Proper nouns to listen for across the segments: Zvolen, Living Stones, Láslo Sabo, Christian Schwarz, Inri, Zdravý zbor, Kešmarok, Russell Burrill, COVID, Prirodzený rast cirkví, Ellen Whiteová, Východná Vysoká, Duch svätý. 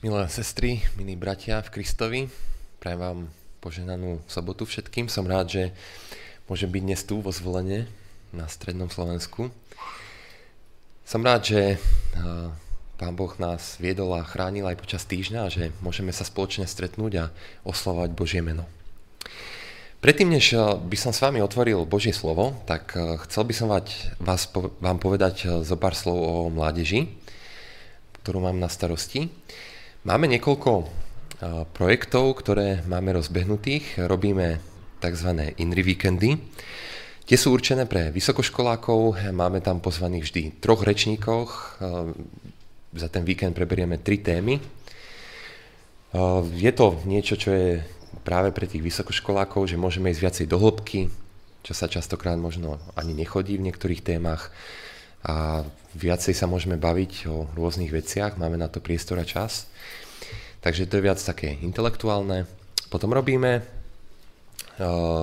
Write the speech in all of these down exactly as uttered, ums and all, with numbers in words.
Milé sestry, milí bratia v Kristovi, prajem vám požehnanú sobotu všetkým. Som rád, že môžem byť dnes tu vo Zvolene na strednom Slovensku. Som rád, že Pán Boh nás viedol a chránil aj počas týždňa a že môžeme sa spoločne stretnúť a oslavovať Božie meno. Predtým, než by som s vami otvoril Božie slovo, tak chcel by som vás, vám povedať zo pár slov o mládeži, ktorú mám na starosti. Máme niekoľko projektov, ktoré máme rozbehnutých. Robíme tzv. Inri víkendy. Tie sú určené pre vysokoškolákov. Máme tam pozvaných vždy troch rečníkov. Za ten víkend preberieme tri témy. Je to niečo, čo je práve pre tých vysokoškolákov, že môžeme ísť viacej do hĺbky, čo sa častokrát možno ani nechodí v niektorých témach. A viacej sa môžeme baviť o rôznych veciach, máme na to priestor a čas. Takže to je viac také intelektuálne. Potom robíme uh,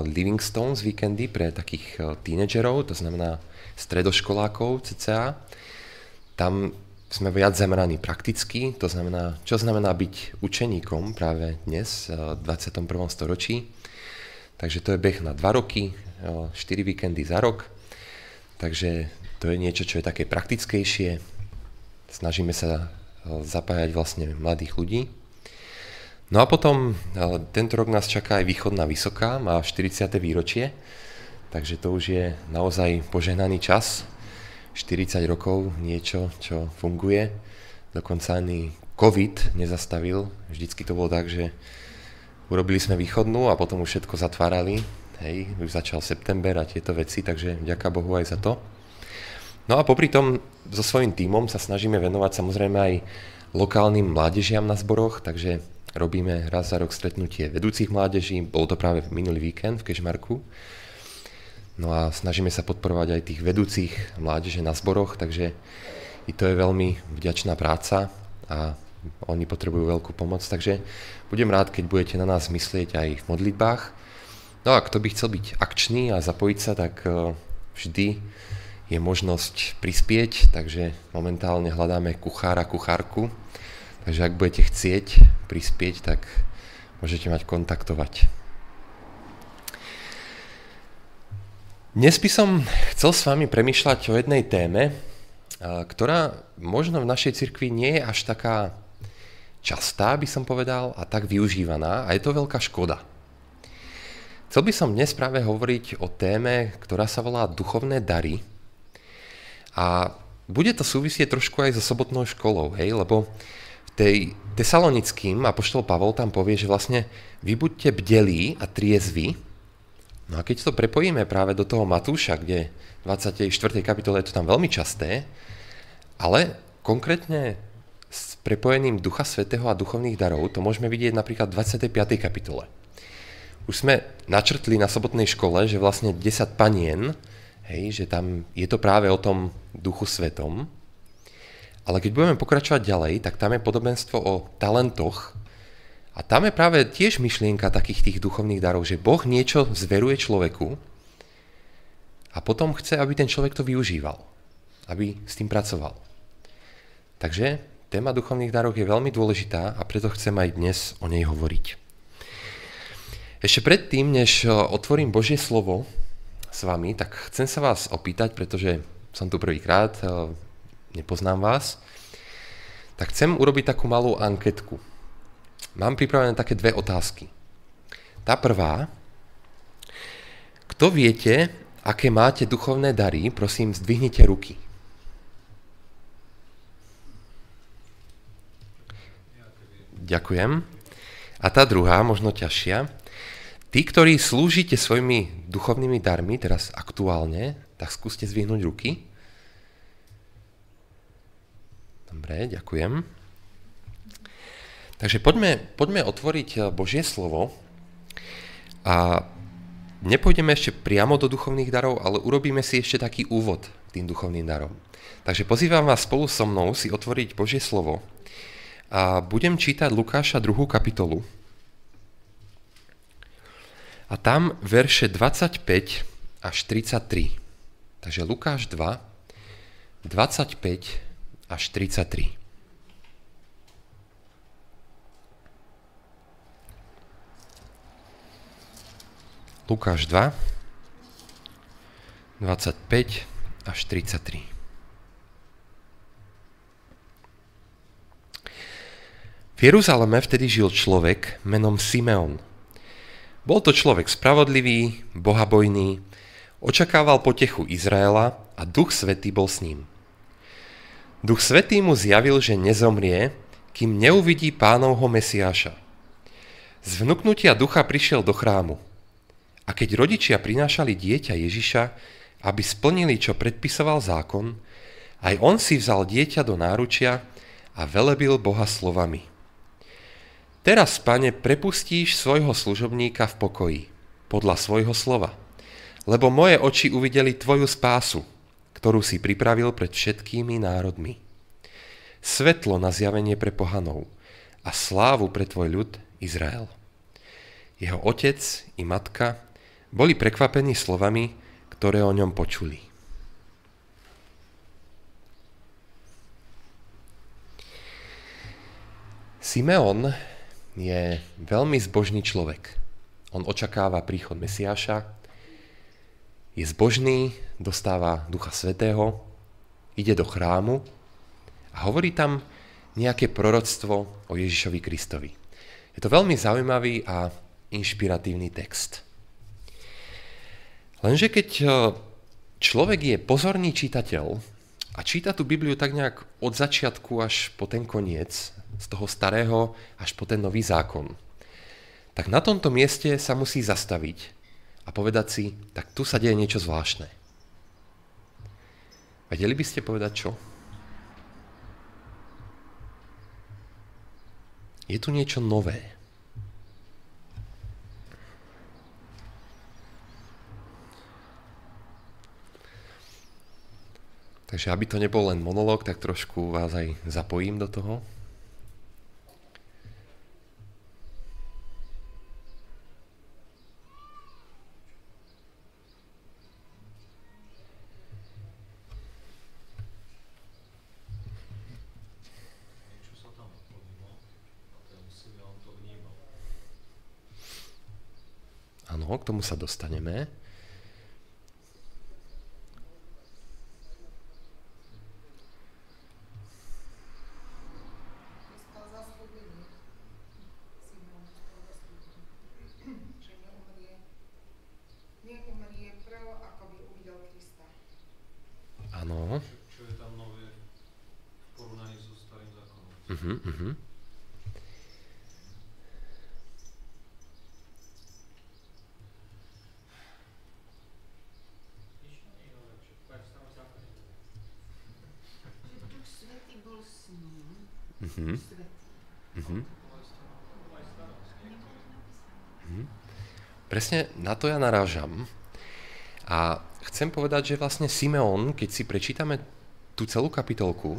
Living Stones víkendy pre takých uh, tínedžerov, to znamená stredoškolákov cca. Tam sme viac zameraní prakticky, to znamená, čo znamená byť učeníkom práve dnes uh, v dvadsiatom prvom storočí. Takže to je beh na dva roky, uh, štyri víkendy za rok. Takže to je niečo, čo je také praktickejšie. Snažíme sa zapájať vlastne mladých ľudí. No a potom tento rok nás čaká aj Východná Vysoká, má štyridsiate výročie, takže to už je naozaj požehnaný čas. štyridsať rokov niečo, čo funguje. Dokonca ani COVID nezastavil. Vždycky to bolo tak, že urobili sme Východnú a potom už všetko zatvárali. Hej, už začal september a tieto veci, takže vďaka Bohu aj za to. No a popri tom so svojím tímom sa snažíme venovať samozrejme aj lokálnym mládežiam na zboroch, takže robíme raz za rok stretnutie vedúcich mládeží, bolo to práve minulý víkend v Kešmarku. No a snažíme sa podporovať aj tých vedúcich mládeže na zboroch, takže i to je veľmi vďačná práca a oni potrebujú veľkú pomoc, takže budem rád, keď budete na nás myslieť aj v modlitbách. No a kto by chcel byť akčný a zapojiť sa, tak vždy je možnosť prispieť, takže momentálne hľadáme kuchára, kuchárku, takže ak budete chcieť prispieť, tak môžete mať kontaktovať. Dnes by som chcel s vami premýšľať o jednej téme, ktorá možno v našej cirkvi nie je až taká častá, by som povedal, a tak využívaná, a je to veľká škoda. Chcel by som dnes práve hovoriť o téme, ktorá sa volá duchovné dary. A bude to súvisieť trošku aj so sobotnou školou, hej? Lebo v tej tesalonickým apoštol Pavol tam povie, že vlastne vy buďte bdelí a triezvi. No a keď to prepojíme práve do toho Matúša, kde v dvadsiatej štvrtej kapitole je to tam veľmi časté, ale konkrétne s prepojením Ducha svätého a duchovných darov to môžeme vidieť napríklad v dvadsiatej piatej kapitole. Už sme načrtli na sobotnej škole, že vlastne desať panien, hej, že tam je to práve o tom Duchu Svetom. Ale keď budeme pokračovať ďalej, tak tam je podobenstvo o talentoch. A tam je práve tiež myšlienka takých tých duchovných darov, že Boh niečo zveruje človeku a potom chce, aby ten človek to využíval, aby s tým pracoval. Takže téma duchovných darov je veľmi dôležitá a preto chcem aj dnes o nej hovoriť. Ešte predtým, než otvorím Božie slovo s vami, tak chcem sa vás opýtať, pretože som tu prvýkrát, nepoznám vás, tak chcem urobiť takú malú anketku. Mám pripravené také dve otázky. Tá prvá, kto viete, aké máte duchovné dary, prosím, zdvihnite ruky. Ďakujem. A tá druhá, možno ťažšia. Tí, ktorí slúžite svojimi duchovnými darmi, teraz aktuálne, tak skúste zvihnúť ruky. Dobre, ďakujem. Takže poďme, poďme otvoriť Božie slovo a nepôjdeme ešte priamo do duchovných darov, ale urobíme si ešte taký úvod k tým duchovným darom. Takže pozývam vás spolu so mnou si otvoriť Božie slovo a budem čítať Lukáša druhú kapitolu. A tam verše dvadsaťpäť až tridsaťtri. Takže Lukáš dva, dvadsaťpäť až tridsaťtri. Lukáš dva, dvadsaťpäť až tridsaťtri. V Jeruzaleme vtedy žil človek menom Simeon. Bol to človek spravodlivý, bohabojný, očakával potechu Izraela a Duch svätý bol s ním. Duch svätý mu zjavil, že nezomrie, kým neuvidí Pánovho Mesiáša. Z vnuknutia ducha prišiel do chrámu. A keď rodičia prinášali dieťa Ježiša, aby splnili, čo predpisoval zákon, aj on si vzal dieťa do náručia a velebil Boha slovami: Teraz, Pane, prepustíš svojho služobníka v pokoji, podľa svojho slova, lebo moje oči uvideli tvoju spásu, ktorú si pripravil pred všetkými národmi. Svetlo na zjavenie pre pohanov a slávu pre tvoj ľud Izrael. Jeho otec i matka boli prekvapení slovami, ktoré o ňom počuli. Simeon je veľmi zbožný človek. On očakáva príchod Mesiáša, je zbožný, dostáva Ducha svätého, ide do chrámu a hovorí tam nejaké proroctvo o Ježišovi Kristovi. Je to veľmi zaujímavý a inšpiratívny text. Lenže keď človek je pozorný čitateľ a číta tú Bibliu tak nejak od začiatku až po ten koniec, z toho starého až po ten nový zákon, tak na tomto mieste sa musí zastaviť a povedať si, tak tu sa deje niečo zvláštne. Vedeli by ste povedať čo? Je tu niečo nové. Takže aby to nebol len monológ, tak trošku vás aj zapojím do toho. K tomu sa dostaneme. Áno. Čo je tam nové v porovnaní so starým zákonom? Mhm, mhm. Mm-hmm. Mm-hmm. Mm-hmm. Presne na to ja narážam a chcem povedať, že vlastne Simeon, keď si prečítame tú celú kapitolku,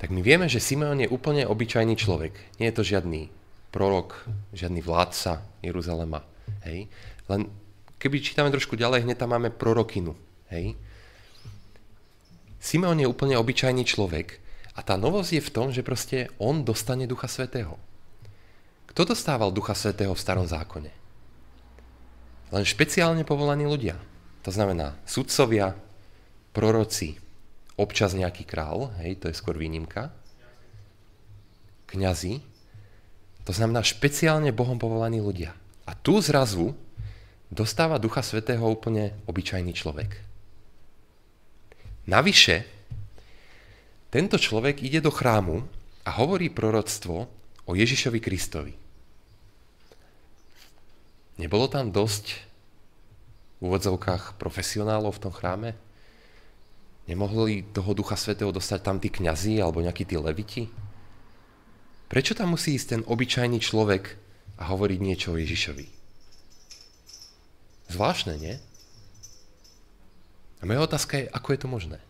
tak my vieme, že Simeon je úplne obyčajný človek. Nie je to žiadny prorok, žiadny vládca Jeruzalema. Hej? Len keby čítame trošku ďalej, hneď tam máme prorokinu. Hej? Simeon je úplne obyčajný človek. A tá novosť je v tom, že proste on dostane Ducha svätého. Kto dostával Ducha svätého v starom zákone? Len špeciálne povolaní ľudia. To znamená sudcovia, proroci, občas nejaký král, hej, to je skôr výnimka, kňazi. To znamená špeciálne Bohom povolaní ľudia. A tu zrazu dostáva Ducha svätého úplne obyčajný človek. Navyše, tento človek ide do chrámu a hovorí proroctvo o Ježišovi Kristovi. Nebolo tam dosť v úvodzovkách profesionálov v tom chráme? Nemohli toho Ducha svätého dostať tam tí kňazi alebo nejakí tí leviti? Prečo tam musí ísť ten obyčajný človek a hovoriť niečo o Ježišovi? Zvláštne, nie? A moja otázka je, ako je to možné?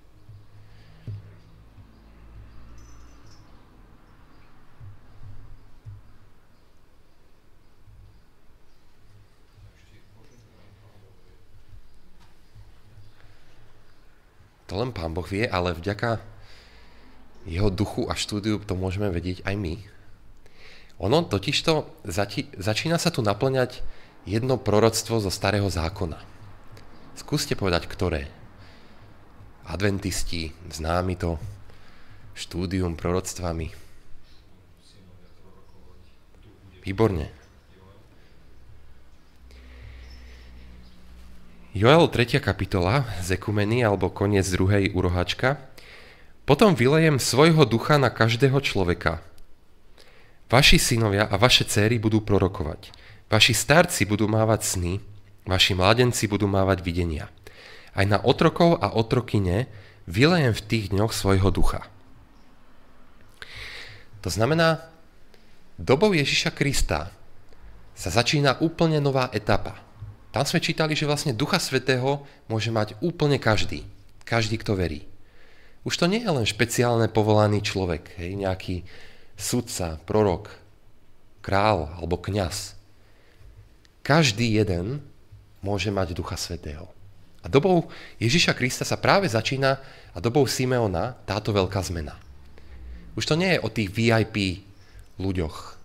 To len Pán Boh vie, ale vďaka jeho duchu a štúdiu to môžeme vedieť aj my. Ono totižto začína sa tu naplňať jedno proroctvo zo Starého zákona. Skúste povedať, ktoré. Adventisti, známi to, štúdium proroctvami. Výborne. Joel tretia kapitola z Ekumeny, alebo koniec druhej urohačka. Potom vylejem svojho ducha na každého človeka. Vaši synovia a vaše céry budú prorokovať. Vaši starci budú mávať sny, vaši mládenci budú mávať videnia. Aj na otrokov a otrokyne vylejem v tých dňoch svojho ducha. To znamená, dobou Ježiša Krista sa začína úplne nová etapa. Tam sme čítali, že vlastne Ducha Svätého môže mať úplne každý. Každý, kto verí. Už to nie je len špeciálne povolaný človek, hej, nejaký sudca, prorok, král alebo kňaz. Každý jeden môže mať Ducha Svätého. A dobou Ježiša Krista sa práve začína a dobou Simeona táto veľká zmena. Už to nie je o tých ví aj pí ľuďoch,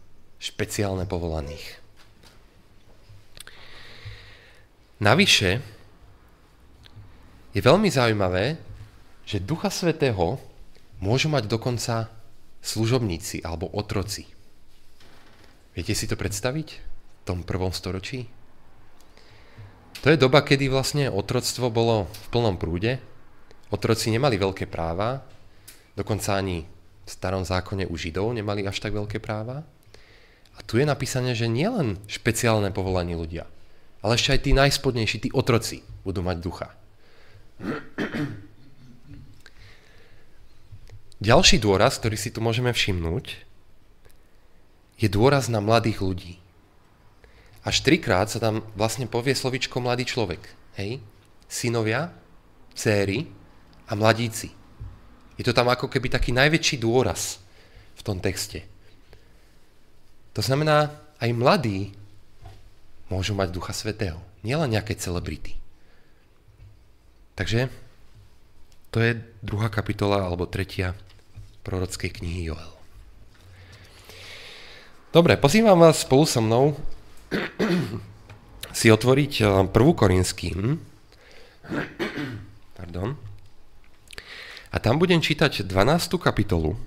špeciálne povolaných. Navyše je veľmi zaujímavé, že Ducha Svätého môžu mať dokonca služobníci alebo otroci. Viete si to predstaviť v tom prvom storočí? To je doba, kedy vlastne otroctvo bolo v plnom prúde. Otroci nemali veľké práva, dokonca ani v Starom zákone u Židov nemali až tak veľké práva. A tu je napísané, že nielen špeciálne povolaní ľudia, ale ešte aj tí najspodnejší, tí otroci budú mať ducha. Ďalší dôraz, ktorý si tu môžeme všimnúť, je dôraz na mladých ľudí. Až trikrát sa tam vlastne povie slovičko mladý človek. Hej? Synovia, céry a mladíci. Je to tam ako keby taký najväčší dôraz v tom texte. To znamená, aj mladí môžu mať Ducha Svätého. Nielen nejaké celebrity. Takže to je druhá kapitola alebo tretia prorockej knihy Joel. Dobre, pozývam vás spolu so mnou si otvoriť prvú Korinským. Pardon. A tam budem čítať dvanástu kapitolu.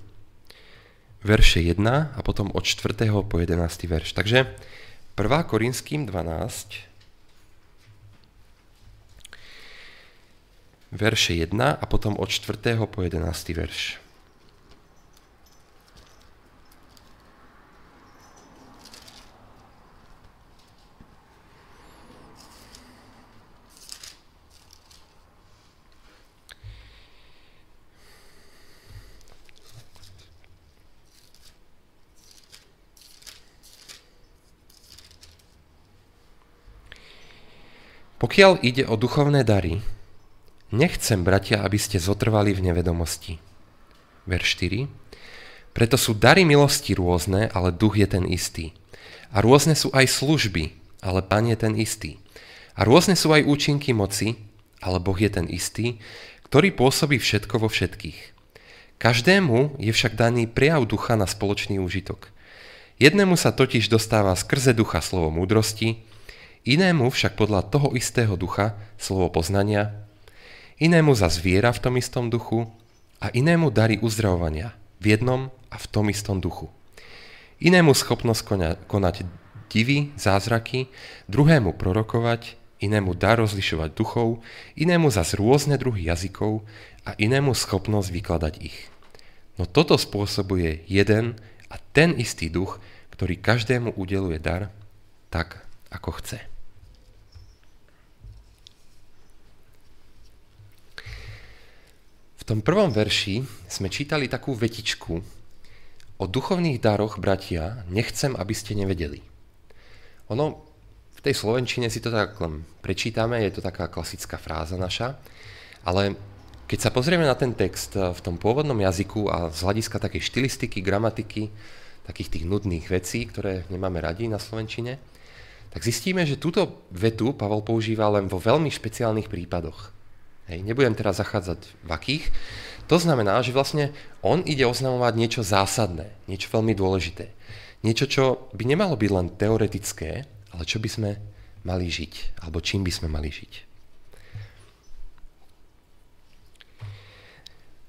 Verše jeden a potom od štvrtého po jedenásteho verš. Takže prvá Korinským dvanásť, verše jeden a potom od štvrtého po jedenásteho verš. Pokiaľ ide o duchovné dary, nechcem, bratia, aby ste zotrvali v nevedomosti. Verš štyri. Preto sú dary milosti rôzne, ale duch je ten istý. A rôzne sú aj služby, ale Pán je ten istý. A rôzne sú aj účinky moci, ale Boh je ten istý, ktorý pôsobí všetko vo všetkých. Každému je však daný prejav ducha na spoločný úžitok. Jednému sa totiž dostáva skrze ducha slovo múdrosti, inému však podľa toho istého ducha slovo poznania, inému zas viera v tom istom duchu a inému dary uzdravovania v jednom a v tom istom duchu. Inému schopnosť konať divy, zázraky, druhému prorokovať, inému dar rozlišovať duchov, inému zas rôzne druhy jazykov a inému schopnosť vykladať ich. No toto spôsobuje jeden a ten istý duch, ktorý každému udeluje dar tak, ako chce. V tom prvom verši sme čítali takú vetičku o duchovných daroch, bratia, nechcem, aby ste nevedeli. Ono, v tej slovenčine si to tak prečítame, je to taká klasická fráza naša, ale keď sa pozrieme na ten text v tom pôvodnom jazyku a z hľadiska takej štilistiky, gramatiky, takých tých nudných vecí, ktoré nemáme radi na slovenčine, tak zistíme, že túto vetu Pavol používa len vo veľmi špeciálnych prípadoch. Hej, nebudem teraz zachádzať v akých. To znamená, že vlastne on ide oznamovať niečo zásadné, niečo veľmi dôležité. Niečo, čo by nemalo byť len teoretické, ale čo by sme mali žiť, alebo čím by sme mali žiť.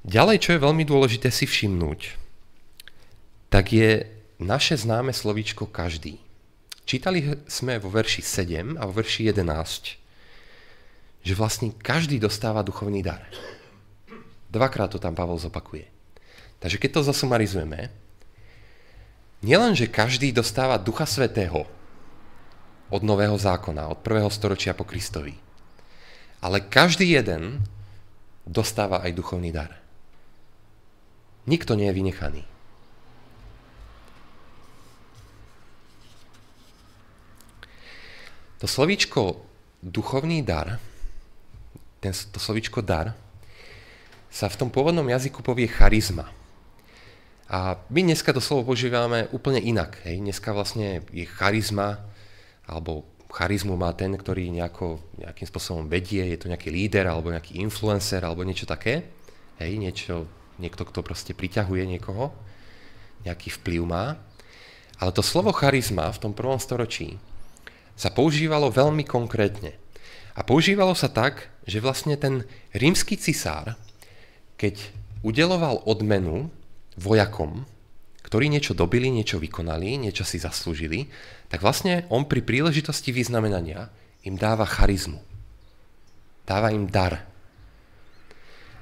Ďalej, čo je veľmi dôležité si všimnúť, tak je naše známe slovíčko každý. Čítali sme vo verši sedem a vo verši jedenásť, že vlastne každý dostáva duchovný dar. Dvakrát to tam Pavol zopakuje. Takže keď to zasumarizujeme, nielen, že každý dostáva Ducha svätého od Nového zákona, od prvého storočia po Kristovi, ale každý jeden dostáva aj duchovný dar. Nikto nie je vynechaný. To slovíčko duchovný dar, to slovíčko dar, sa v tom pôvodnom jazyku povie charizma. A my dneska to slovo používame úplne inak. Hej. Dneska vlastne je charizma, alebo charizmu má ten, ktorý nejako, nejakým spôsobom vedie, je to nejaký líder, alebo nejaký influencer, alebo niečo také. Hej, niečo, niekto, kto proste priťahuje niekoho, nejaký vplyv má. Ale to slovo charizma v tom prvom storočí sa používalo veľmi konkrétne. A používalo sa tak, že vlastne ten rímsky cisár, keď udeloval odmenu vojakom, ktorí niečo dobili, niečo vykonali, niečo si zaslúžili, tak vlastne on pri príležitosti vyznamenania im dáva charizmu. Dáva im dar.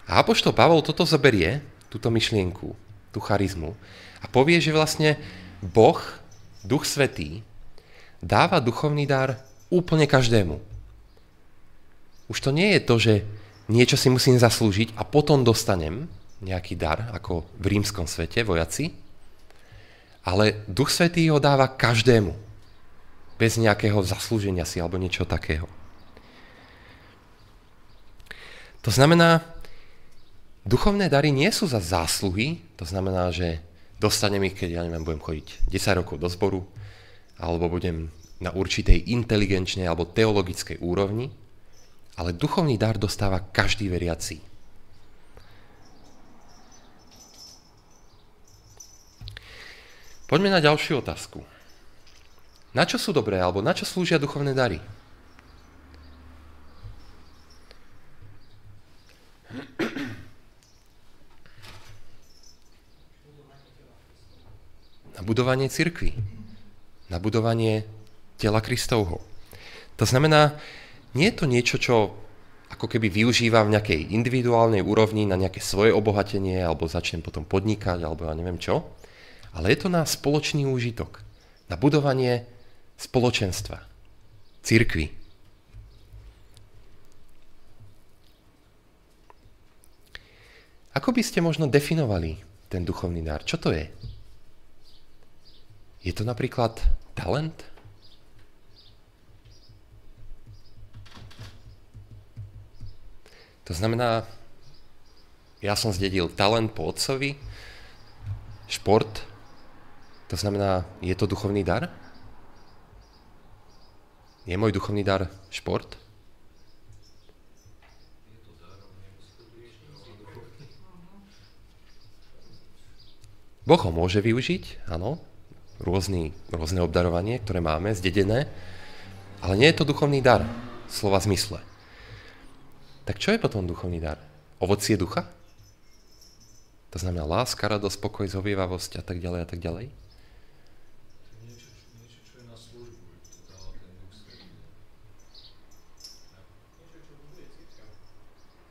A apoštol Pavol toto zoberie, túto myšlienku, tú charizmu, a povie, že vlastne Boh, Duch svätý, dáva duchovný dar úplne každému. Už to nie je to, že niečo si musím zaslúžiť a potom dostanem nejaký dar, ako v rímskom svete vojaci, ale Duch svätý ho dáva každému, bez nejakého zaslúženia si alebo niečo takého. To znamená, duchovné dary nie sú za zásluhy, to znamená, že dostanem ich, keď ja neviem, budem chodiť desať rokov do zboru, alebo budem na určitej inteligenčnej alebo teologickej úrovni, ale duchovný dar dostáva každý veriaci. Poďme na ďalšiu otázku. Na čo sú dobré, alebo na čo slúžia duchovné dary? Na budovanie cirkvi. Na budovanie tela Kristovho. To znamená, nie je to niečo, čo ako keby využívam v nejakej individuálnej úrovni na nejaké svoje obohatenie, alebo začnem potom podnikať, alebo ja neviem čo, ale je to na spoločný úžitok, na budovanie spoločenstva, cirkvi. Ako by ste možno definovali ten duchovný dar? Čo to je? Je to napríklad talent? To znamená, ja som zdedil talent po otcovi, šport, to znamená, je to duchovný dar? Je môj duchovný dar šport? Boh ho môže využiť, áno. Rôzny, rôzne obdarovanie, ktoré máme, zdedené, ale nie je to duchovný dar, slova zmysle. Tak čo je potom duchovný dar? Ovocie ducha? To znamená láska, radosť, pokoj, zhovievavosť a tak ďalej a tak ďalej? Niečo, niečo, čo je na službu.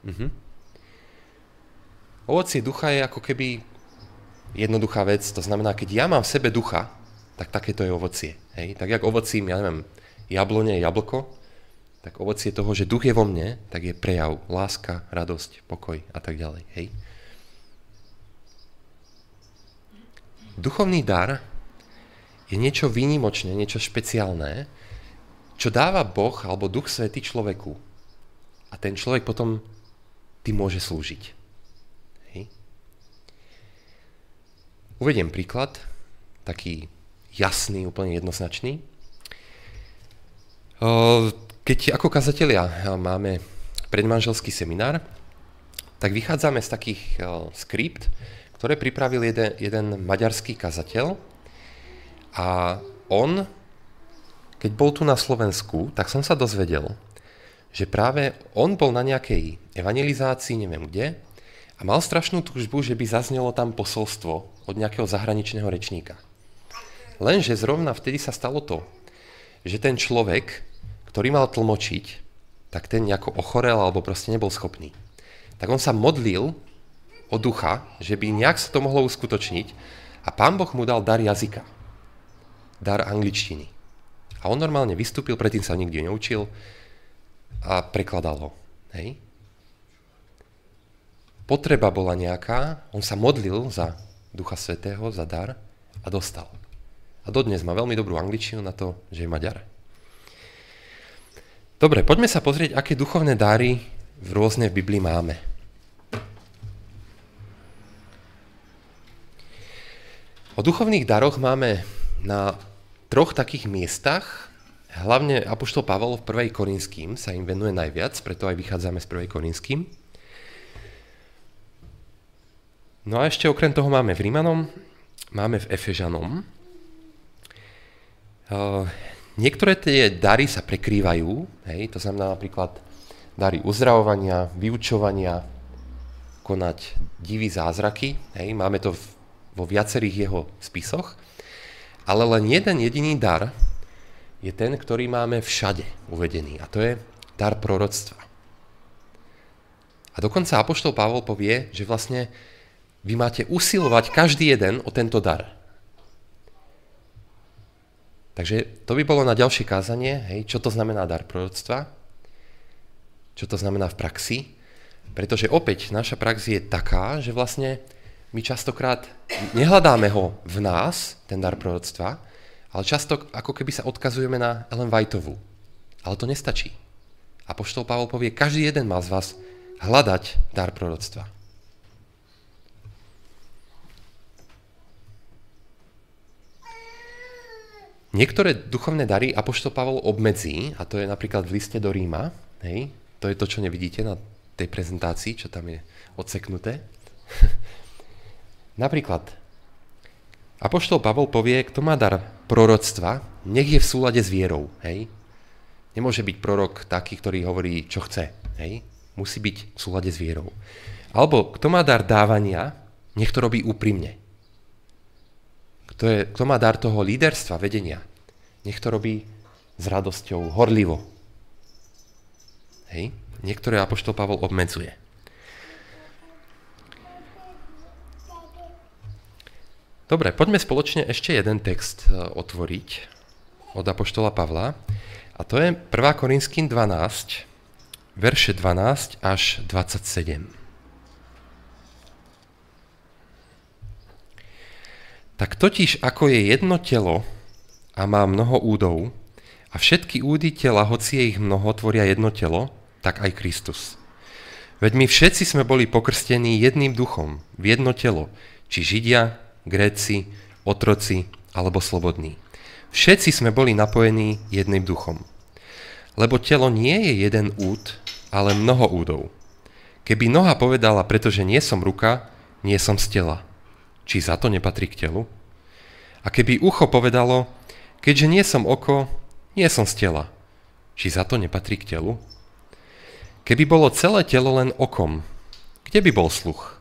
Mhm. Ovocie ducha je ako keby jednoduchá vec, to znamená, keď ja mám v sebe ducha, tak takéto je ovocie. Hej? Tak jak ovocím, ja neviem, jablone, jablko, tak ovocie toho, že duch je vo mne, tak je prejav, láska, radosť, pokoj a tak ďalej. Hej? Duchovný dar je niečo výnimočné, niečo špeciálne, čo dáva Boh alebo Duch svätý človeku. A ten človek potom tým môže slúžiť. Uvediem príklad, taký jasný, úplne jednoznačný. Keď ako kazatelia máme predmanželský seminár, tak vychádzame z takých skript, ktoré pripravil jeden, jeden maďarský kazateľ. A on, keď keď bol tu na Slovensku, tak som sa dozvedel, že práve on bol na nejakej evangelizácii, neviem kde, a mal strašnú túžbu, že by zaznelo tam posolstvo od nejakého zahraničného rečníka. Lenže zrovna vtedy sa stalo to, že ten človek, ktorý mal tlmočiť, tak ten nejako ochorel alebo proste nebol schopný. Tak on sa modlil o ducha, že by nejak sa to mohlo uskutočniť, a Pán Boh mu dal dar jazyka. Dar angličtiny. A on normálne vystúpil, predtým sa nikdy neučil a prekladal ho. Hej. Potreba bola nejaká, on sa modlil za Ducha Svätého, za dar, a dostal. A dodnes má veľmi dobrú angličtinu na to, že je Maďar. Dobre, poďme sa pozrieť, aké duchovné dary v rôzne v Biblii máme. O duchovných daroch máme na troch takých miestach, hlavne apoštol Pavol v prvej Korinským sa im venuje najviac, preto aj vychádzame z prvej Korinským. No a ešte okrem toho máme v Rímanom, máme v Efežanom. Uh, niektoré tie dary sa prekrývajú, hej, to znamená napríklad dary uzdravovania, vyučovania, konať divy, zázraky, hej, máme to v, vo viacerých jeho spisoch. Ale len jeden jediný dar je ten, ktorý máme všade uvedený, a to je dar proroctva. A dokonca apoštol Pavol povie, že vlastne vy máte usilovať každý jeden o tento dar. Takže to by bolo na ďalšie kázanie, hej, čo to znamená dar proroctva, čo to znamená v praxi, pretože opäť naša prax je taká, že vlastne my častokrát nehľadáme ho v nás, ten dar proroctva, ale často ako keby sa odkazujeme na Ellen Whiteovú. Ale to nestačí. Apoštol Pavol povie, každý jeden má z vás hľadať dar proroctva. Niektoré duchovné dary apoštol Pavol obmedzí, a to je napríklad v liste do Ríma, hej, to je to, čo nevidíte na tej prezentácii, čo tam je odseknuté. Napríklad, apoštol Pavol povie, kto má dar proroctva, nech je v súlade s vierou. Hej? Nemôže byť prorok taký, ktorý hovorí, čo chce. Hej? Musí byť v súlade s vierou. Alebo, kto má dar dávania, nech to robí úprimne. Kto, je, kto má dar toho líderstva, vedenia, nech to robí s radosťou, horlivo. Hej? Niektoré apoštol Pavol obmedzuje. Dobre, poďme spoločne ešte jeden text otvoriť od apoštola Pavla, a to je prvá Korinským dvanásť, verše dvanásť až dvadsaťsedem. Tak totiž, ako je jedno telo a má mnoho údov, a všetky údy tela, hoci je ich mnoho, tvoria jedno telo, tak aj Kristus. Veď my všetci sme boli pokrstení jedným duchom, v jedno telo, či Židia, Gréci, otroci alebo slobodní. Všetci sme boli napojení jedným duchom. Lebo telo nie je jeden úd, ale mnoho údov. Keby noha povedala, pretože nie som ruka, nie som z tela, či za to nepatrí k telu? A keby ucho povedalo, keďže nie som oko, nie som z tela, či za to nepatrí k telu? Keby bolo celé telo len okom, kde by bol sluch?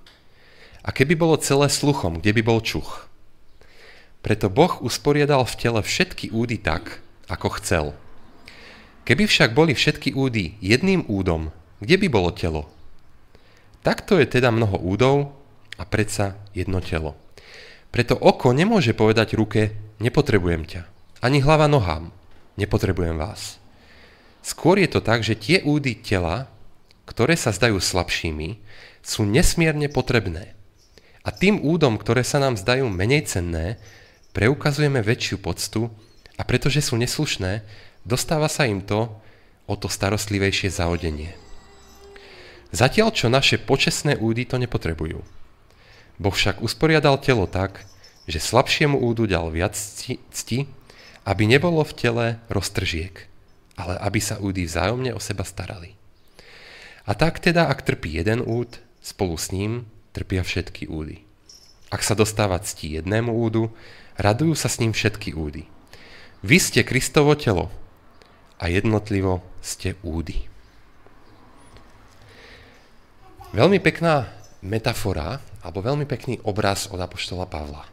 A keby bolo celé sluchom, kde by bol čuch? Preto Boh usporiadal v tele všetky údy tak, ako chcel. Keby však boli všetky údy jedným údom, kde by bolo telo? Takto je teda mnoho údov a predsa jedno telo. Preto oko nemôže povedať ruke, nepotrebujem ťa. Ani hlava nohám, nepotrebujem vás. Skôr je to tak, že tie údy tela, ktoré sa zdajú slabšími, sú nesmierne potrebné. A tým údom, ktoré sa nám zdajú menej cenné, preukazujeme väčšiu poctu, a pretože sú neslušné, dostáva sa im to o to starostlivejšie zahodenie. Zatiaľ, čo naše počestné údy to nepotrebujú. Boh však usporiadal telo tak, že slabšiemu údu dal viac cti, aby nebolo v tele roztržiek, ale aby sa údy vzájomne o seba starali. A tak teda, ak trpí jeden úd, spolu s ním trpia všetky údy. Ak sa dostáva cti jednému údu, radujú sa s ním všetky údy. Vy ste Kristovo telo a jednotlivo ste údy. Veľmi pekná metafora, alebo veľmi pekný obraz od apoštola Pavla.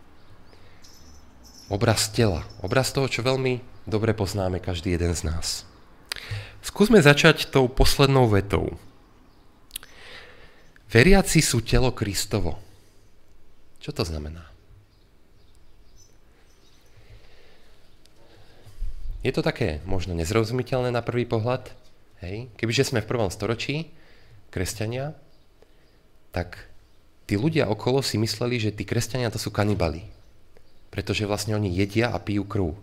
Obraz tela, obraz toho, čo veľmi dobre poznáme každý jeden z nás. Skúsme začať tou poslednou vetou. Veriaci sú telo Kristovo. Čo to znamená? Je to také možno nezrozumiteľné na prvý pohľad. Hej? Kebyže sme v prvom storočí, kresťania, tak tí ľudia okolo si mysleli, že tí kresťania to sú kanibali. Pretože vlastne oni jedia a pijú krv.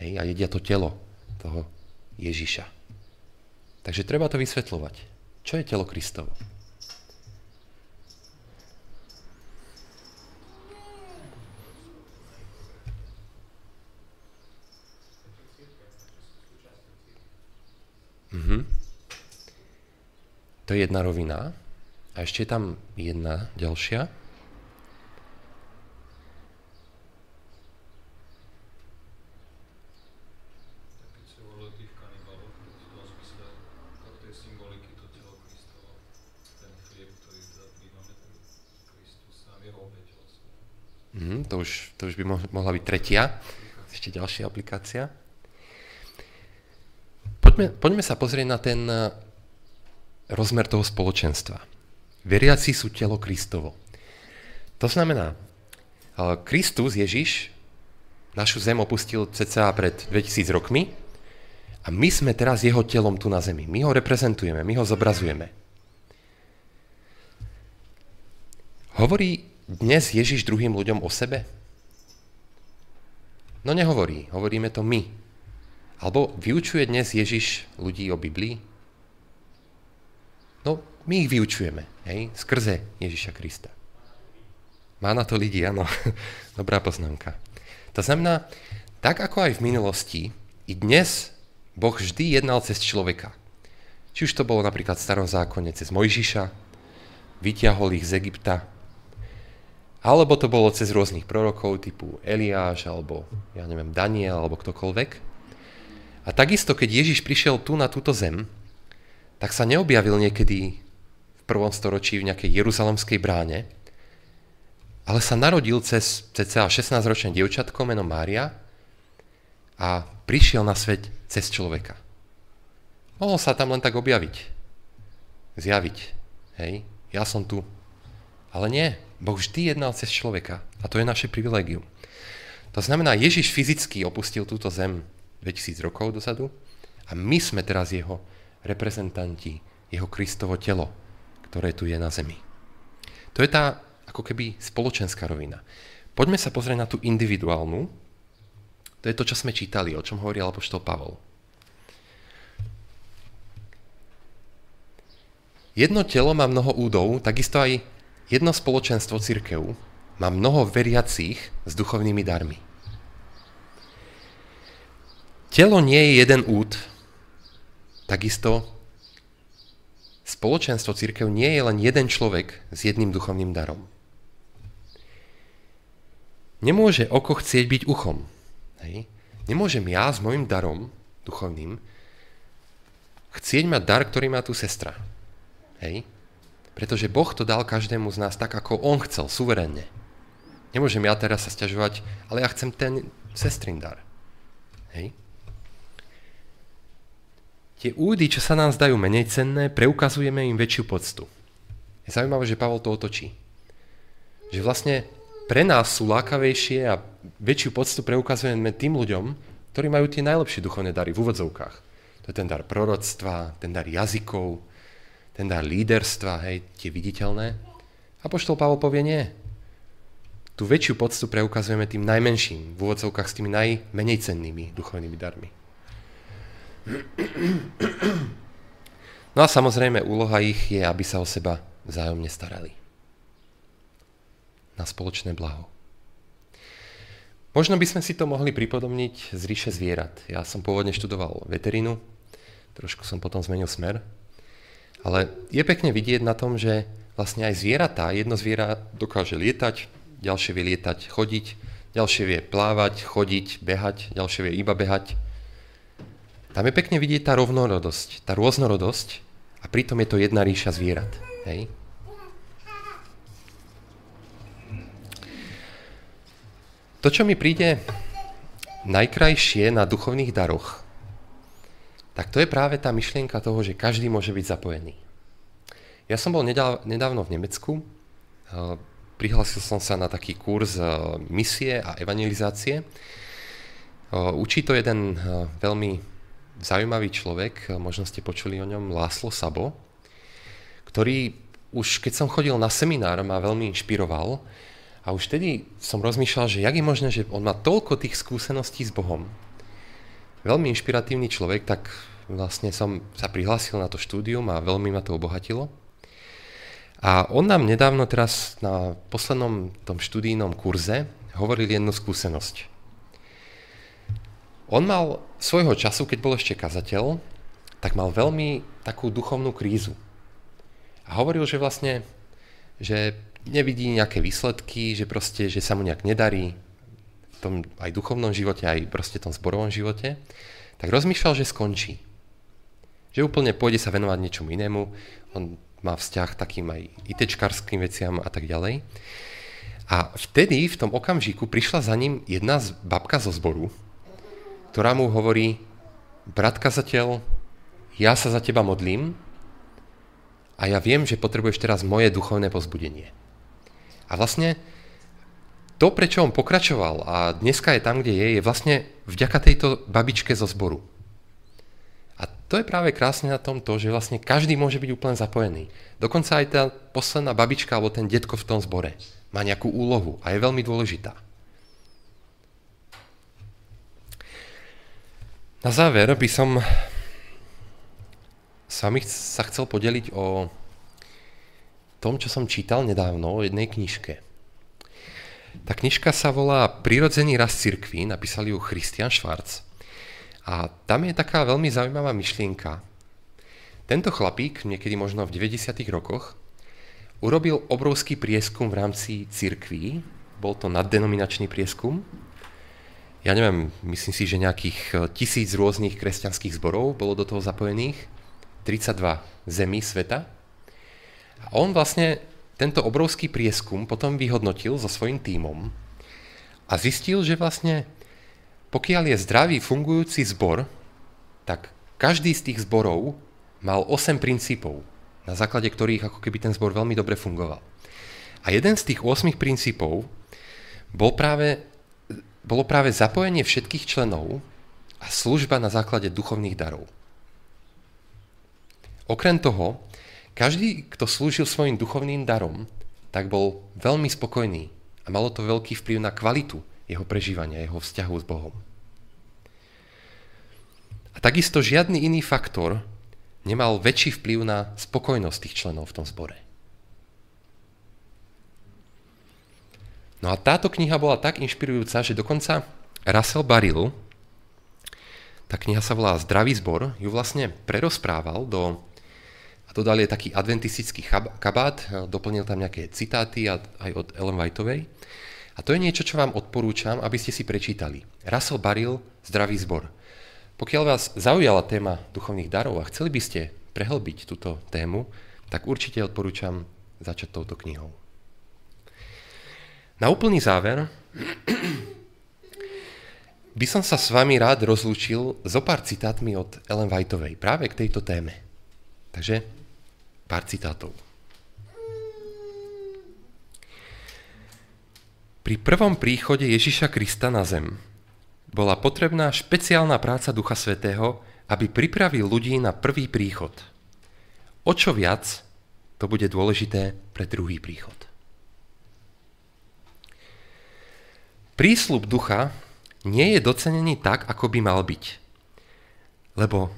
Hej? A jedia to telo toho Ježiša. Takže treba to vysvetľovať. Čo je telo Kristovo? Mhm. To je jedna rovina. A ešte je tam jedna ďalšia. Mm, to, už, to už by mohla byť tretia, ešte ďalšia aplikácia. Poďme, poďme sa pozrieť na ten rozmer toho spoločenstva. Veriaci sú telo Kristovo. To znamená, Kristus, Ježiš, našu zem opustil cca pred dvetisíc rokmi a my sme teraz jeho telom tu na zemi. My ho reprezentujeme, my ho zobrazujeme. Hovorí dnes Ježiš druhým ľuďom o sebe? No nehovorí, hovoríme to my. Alebo vyučuje dnes Ježiš ľudí o Biblii? No, my ich vyučujeme, hej, skrze Ježiša Krista. Má na to lidi, áno. Dobrá poznámka. To znamená, tak ako aj v minulosti, i dnes Boh vždy jednal cez človeka. Či už to bolo napríklad v Starom zákone cez Mojžiša, vyťahol ich z Egypta, alebo to bolo cez rôznych prorokov typu Eliáš, alebo ja neviem, Daniel, alebo ktokoľvek. A takisto, keď Ježiš prišiel tu na túto zem, tak sa neobjavil niekedy v prvom storočí v nejakej jeruzalemskej bráne, ale sa narodil cez cca šestnásťročné dievčatko menom Mária a prišiel na svet cez človeka. Mohol sa tam len tak objaviť, zjaviť, hej, ja som tu. Ale nie, Boh vždy jednal cez človeka a to je naše privilégium. To znamená, Ježiš fyzicky opustil túto zem dvetisíc rokov dozadu a my sme teraz jeho reprezentanti, jeho Kristovo telo, ktoré tu je na zemi. To je tá ako keby spoločenská rovina. Poďme sa pozrieť na tú individuálnu. To je to, čo sme čítali, o čom hovoril apoštol Pavol. Jedno telo má mnoho údov, takisto aj jedno spoločenstvo cirkev má mnoho veriacich s duchovnými darmi. Telo nie je jeden úd, takisto spoločenstvo cirkev nie je len jeden človek s jedným duchovným darom. Nemôže oko chcieť byť uchom. Hej? Nemôžem ja s môjim darom duchovným chcieť mať dar, ktorý má tu sestra. Hej? Pretože Boh to dal každému z nás tak, ako on chcel, suverénne. Nemôžem ja teraz sa sťažovať, ale ja chcem ten sestrin dar. Hej. Tie údy, čo sa nám zdajú menej cenné, preukazujeme im väčšiu poctu. Je zaujímavé, že Pavol to otočí. Že vlastne pre nás sú lákavejšie a väčšiu poctu preukazujeme tým ľuďom, ktorí majú tie najlepšie duchovné dary v úvodzovkách. To je ten dar proroctva, ten dar jazykov, ten dar líderstva, hej, tie viditeľné. Apoštol Pavol povie nie. Tú väčšiu poctu preukazujeme tým najmenším, v úvodzovkách s tými najmenej cennými duchovnými darmi. No a samozrejme, úloha ich je, aby sa o seba vzájomne starali. Na spoločné blaho. Možno by sme si to mohli pripodobniť z ríše zvierat. Ja som pôvodne študoval veterinu, trošku som potom zmenil smer, ale je pekne vidieť na tom, že vlastne aj zvieratá, jedno zviera dokáže lietať, ďalšie vie lietať, chodiť, ďalšie vie plávať, chodiť, behať, ďalšie vie iba behať. Tam je pekne vidieť tá rovnorodosť, tá rôznorodosť a pritom je to jedna ríša zvierat. Hej? To, čo mi príde najkrajšie na duchovných daroch, tak to je práve tá myšlienka toho, že každý môže byť zapojený. Ja som bol nedávno v Nemecku, prihlásil som sa na taký kurz misie a evangelizácie. Učí to jeden veľmi zaujímavý človek, možno ste počuli o ňom, Láslo Sabo, ktorý už keď som chodil na seminár, ma veľmi inšpiroval. A už vtedy som rozmýšľal, že jak je možné, že on má toľko tých skúseností s Bohom. Veľmi inšpiratívny človek, tak vlastne som sa prihlásil na to štúdium a veľmi ma to obohatilo. A on nám nedávno teraz na poslednom tom študijnom kurze hovoril jednu skúsenosť. On mal svojho času, keď bol ešte kazateľ, tak mal veľmi takú duchovnú krízu. A hovoril, že vlastne, že nevidí nejaké výsledky, že proste, že sa mu nejak nedarí v tom aj duchovnom živote, aj proste tom zborovom živote, tak rozmýšľal, že skončí. Že úplne pôjde sa venovať niečomu inému. On má vzťah takým aj ITčkarským veciam a tak ďalej. A vtedy, v tom okamžiku, prišla za ním jedna z babka zo zboru, ktorá mu hovorí: brat kazateľ, ja sa za teba modlím a ja viem, že potrebuješ teraz moje duchovné povzbudenie. A vlastne to, prečo on pokračoval a dneska je tam, kde je, je vlastne vďaka tejto babičke zo zboru. A to je práve krásne na tom to, že vlastne každý môže byť úplne zapojený. Dokonca aj tá posledná babička alebo ten detko v tom zbore má nejakú úlohu a je veľmi dôležitá. Na záver by som s vami sa chcel podeliť o tom, čo som čítal nedávno o jednej knižke. Tá knižka sa volá Prirodzený rast cirkví, napísal ju Christian Schwarz. A tam je taká veľmi zaujímavá myšlienka. Tento chlapík, niekedy možno v deväťdesiatych rokoch, urobil obrovský prieskum v rámci cirkví. Bol to naddenominačný prieskum. Ja neviem, myslím si, že nejakých tisíc rôznych kresťanských zborov bolo do toho zapojených. tridsaťdva zemí sveta. A on vlastne tento obrovský prieskum potom vyhodnotil so svojím tímom a zistil, že vlastne pokiaľ je zdravý fungujúci zbor, tak každý z tých zborov mal osem princípov, na základe ktorých ako keby ten zbor veľmi dobre fungoval. A jeden z tých ôsmich princípov bol práve, bolo práve zapojenie všetkých členov a služba na základe duchovných darov. Okrem toho, každý, kto slúžil svojim duchovným darom, tak bol veľmi spokojný a malo to veľký vplyv na kvalitu jeho prežívania, jeho vzťahu s Bohom. A takisto žiadny iný faktor nemal väčší vplyv na spokojnosť tých členov v tom zbore. No a táto kniha bola tak inšpirujúca, že dokonca Russell Burrill, tá kniha sa volá Zdravý zbor, ju vlastne prerozprával do... A dodal je taký adventistický kabát, doplnil tam nejaké citáty aj od Ellen Whiteovej. A to je niečo, čo vám odporúčam, aby ste si prečítali. Russell Burrill, Zdravý zbor. Pokiaľ vás zaujala téma duchovných darov a chceli by ste prehlbiť túto tému, tak určite odporúčam začať touto knihou. Na úplný záver by som sa s vami rád rozlúčil so pár citátmi od Ellen Whiteovej práve k tejto téme. Takže pár citátov. Pri prvom príchode Ježiša Krista na zem bola potrebná špeciálna práca Ducha Svätého, aby pripravil ľudí na prvý príchod. O čo viac to bude dôležité pre druhý príchod. Prísľub Ducha nie je docenený tak, ako by mal byť, lebo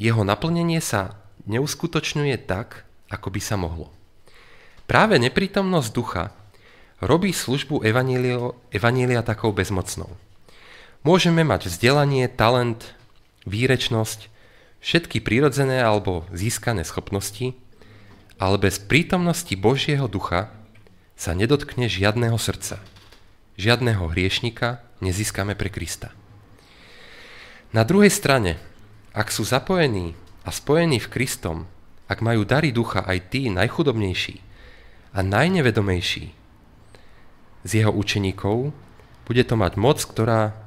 jeho naplnenie sa neuskutočňuje tak, ako by sa mohlo. Práve neprítomnosť ducha robí službu evanília, evanília takou bezmocnou. Môžeme mať vzdelanie, talent, výrečnosť, všetky prirodzené alebo získané schopnosti, ale bez prítomnosti Božieho ducha sa nedotkne žiadného srdca, žiadneho hriešnika nezískame pre Krista. Na druhej strane, ak sú zapojení a spojení v Kristom, ak majú dary ducha aj tí najchudobnejší a najnevedomejší z jeho učeníkov, bude to mať moc, ktorá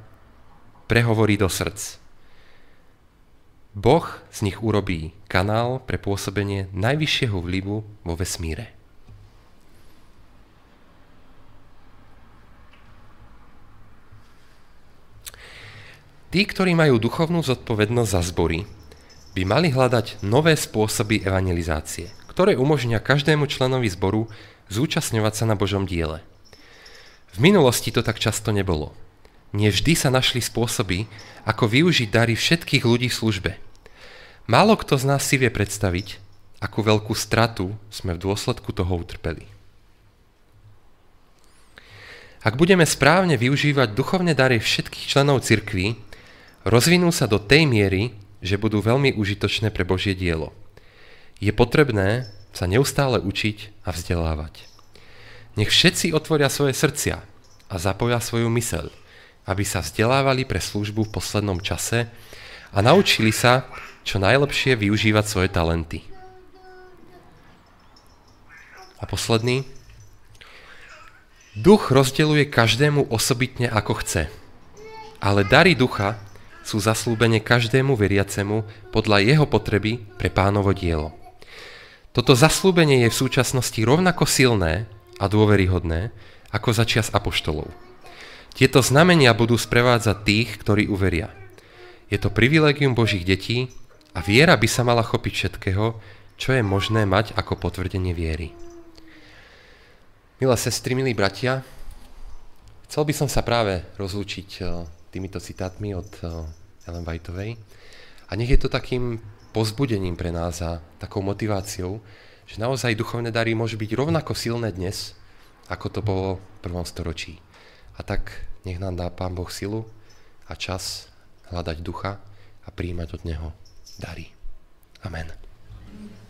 prehovorí do srdc. Boh z nich urobí kanál pre pôsobenie najvyššieho vlivu vo vesmíre. Tí, ktorí majú duchovnú zodpovednosť za zbory, by mali hľadať nové spôsoby evangelizácie, ktoré umožnia každému členovi zboru zúčastňovať sa na Božom diele. V minulosti to tak často nebolo. Nevždy sa našli spôsoby, ako využiť dary všetkých ľudí v službe. Málo kto z nás si vie predstaviť, akú veľkú stratu sme v dôsledku toho utrpeli. Ak budeme správne využívať duchovné dary všetkých členov cirkvi, rozvinú sa do tej miery, že budú veľmi užitočné pre Božie dielo. Je potrebné sa neustále učiť a vzdelávať. Nech všetci otvoria svoje srdcia a zapoja svoju myseľ, aby sa vzdelávali pre službu v poslednom čase a naučili sa čo najlepšie využívať svoje talenty. A posledný. Duch rozdeľuje každému osobitne ako chce, ale dary ducha sú zaslúbené každému veriacemu podľa jeho potreby pre Pánovo dielo. Toto zaslúbenie je v súčasnosti rovnako silné a dôveryhodné ako za čias apoštolov. Tieto znamenia budú sprevádzať tých, ktorí uveria. Je to privilégium Božích detí a viera by sa mala chopiť všetkého, čo je možné mať ako potvrdenie viery. Milé sestry, milí bratia, chcel by som sa práve rozlúčiť týmito citátmi od Ellen Whiteovej a nech je to takým povzbudením pre nás a takou motiváciou, že naozaj duchovné dary môžu byť rovnako silné dnes, ako to bolo v prvom storočí. A tak nech nám dá Pán Boh silu a čas hľadať ducha a prijímať od neho dary. Amen.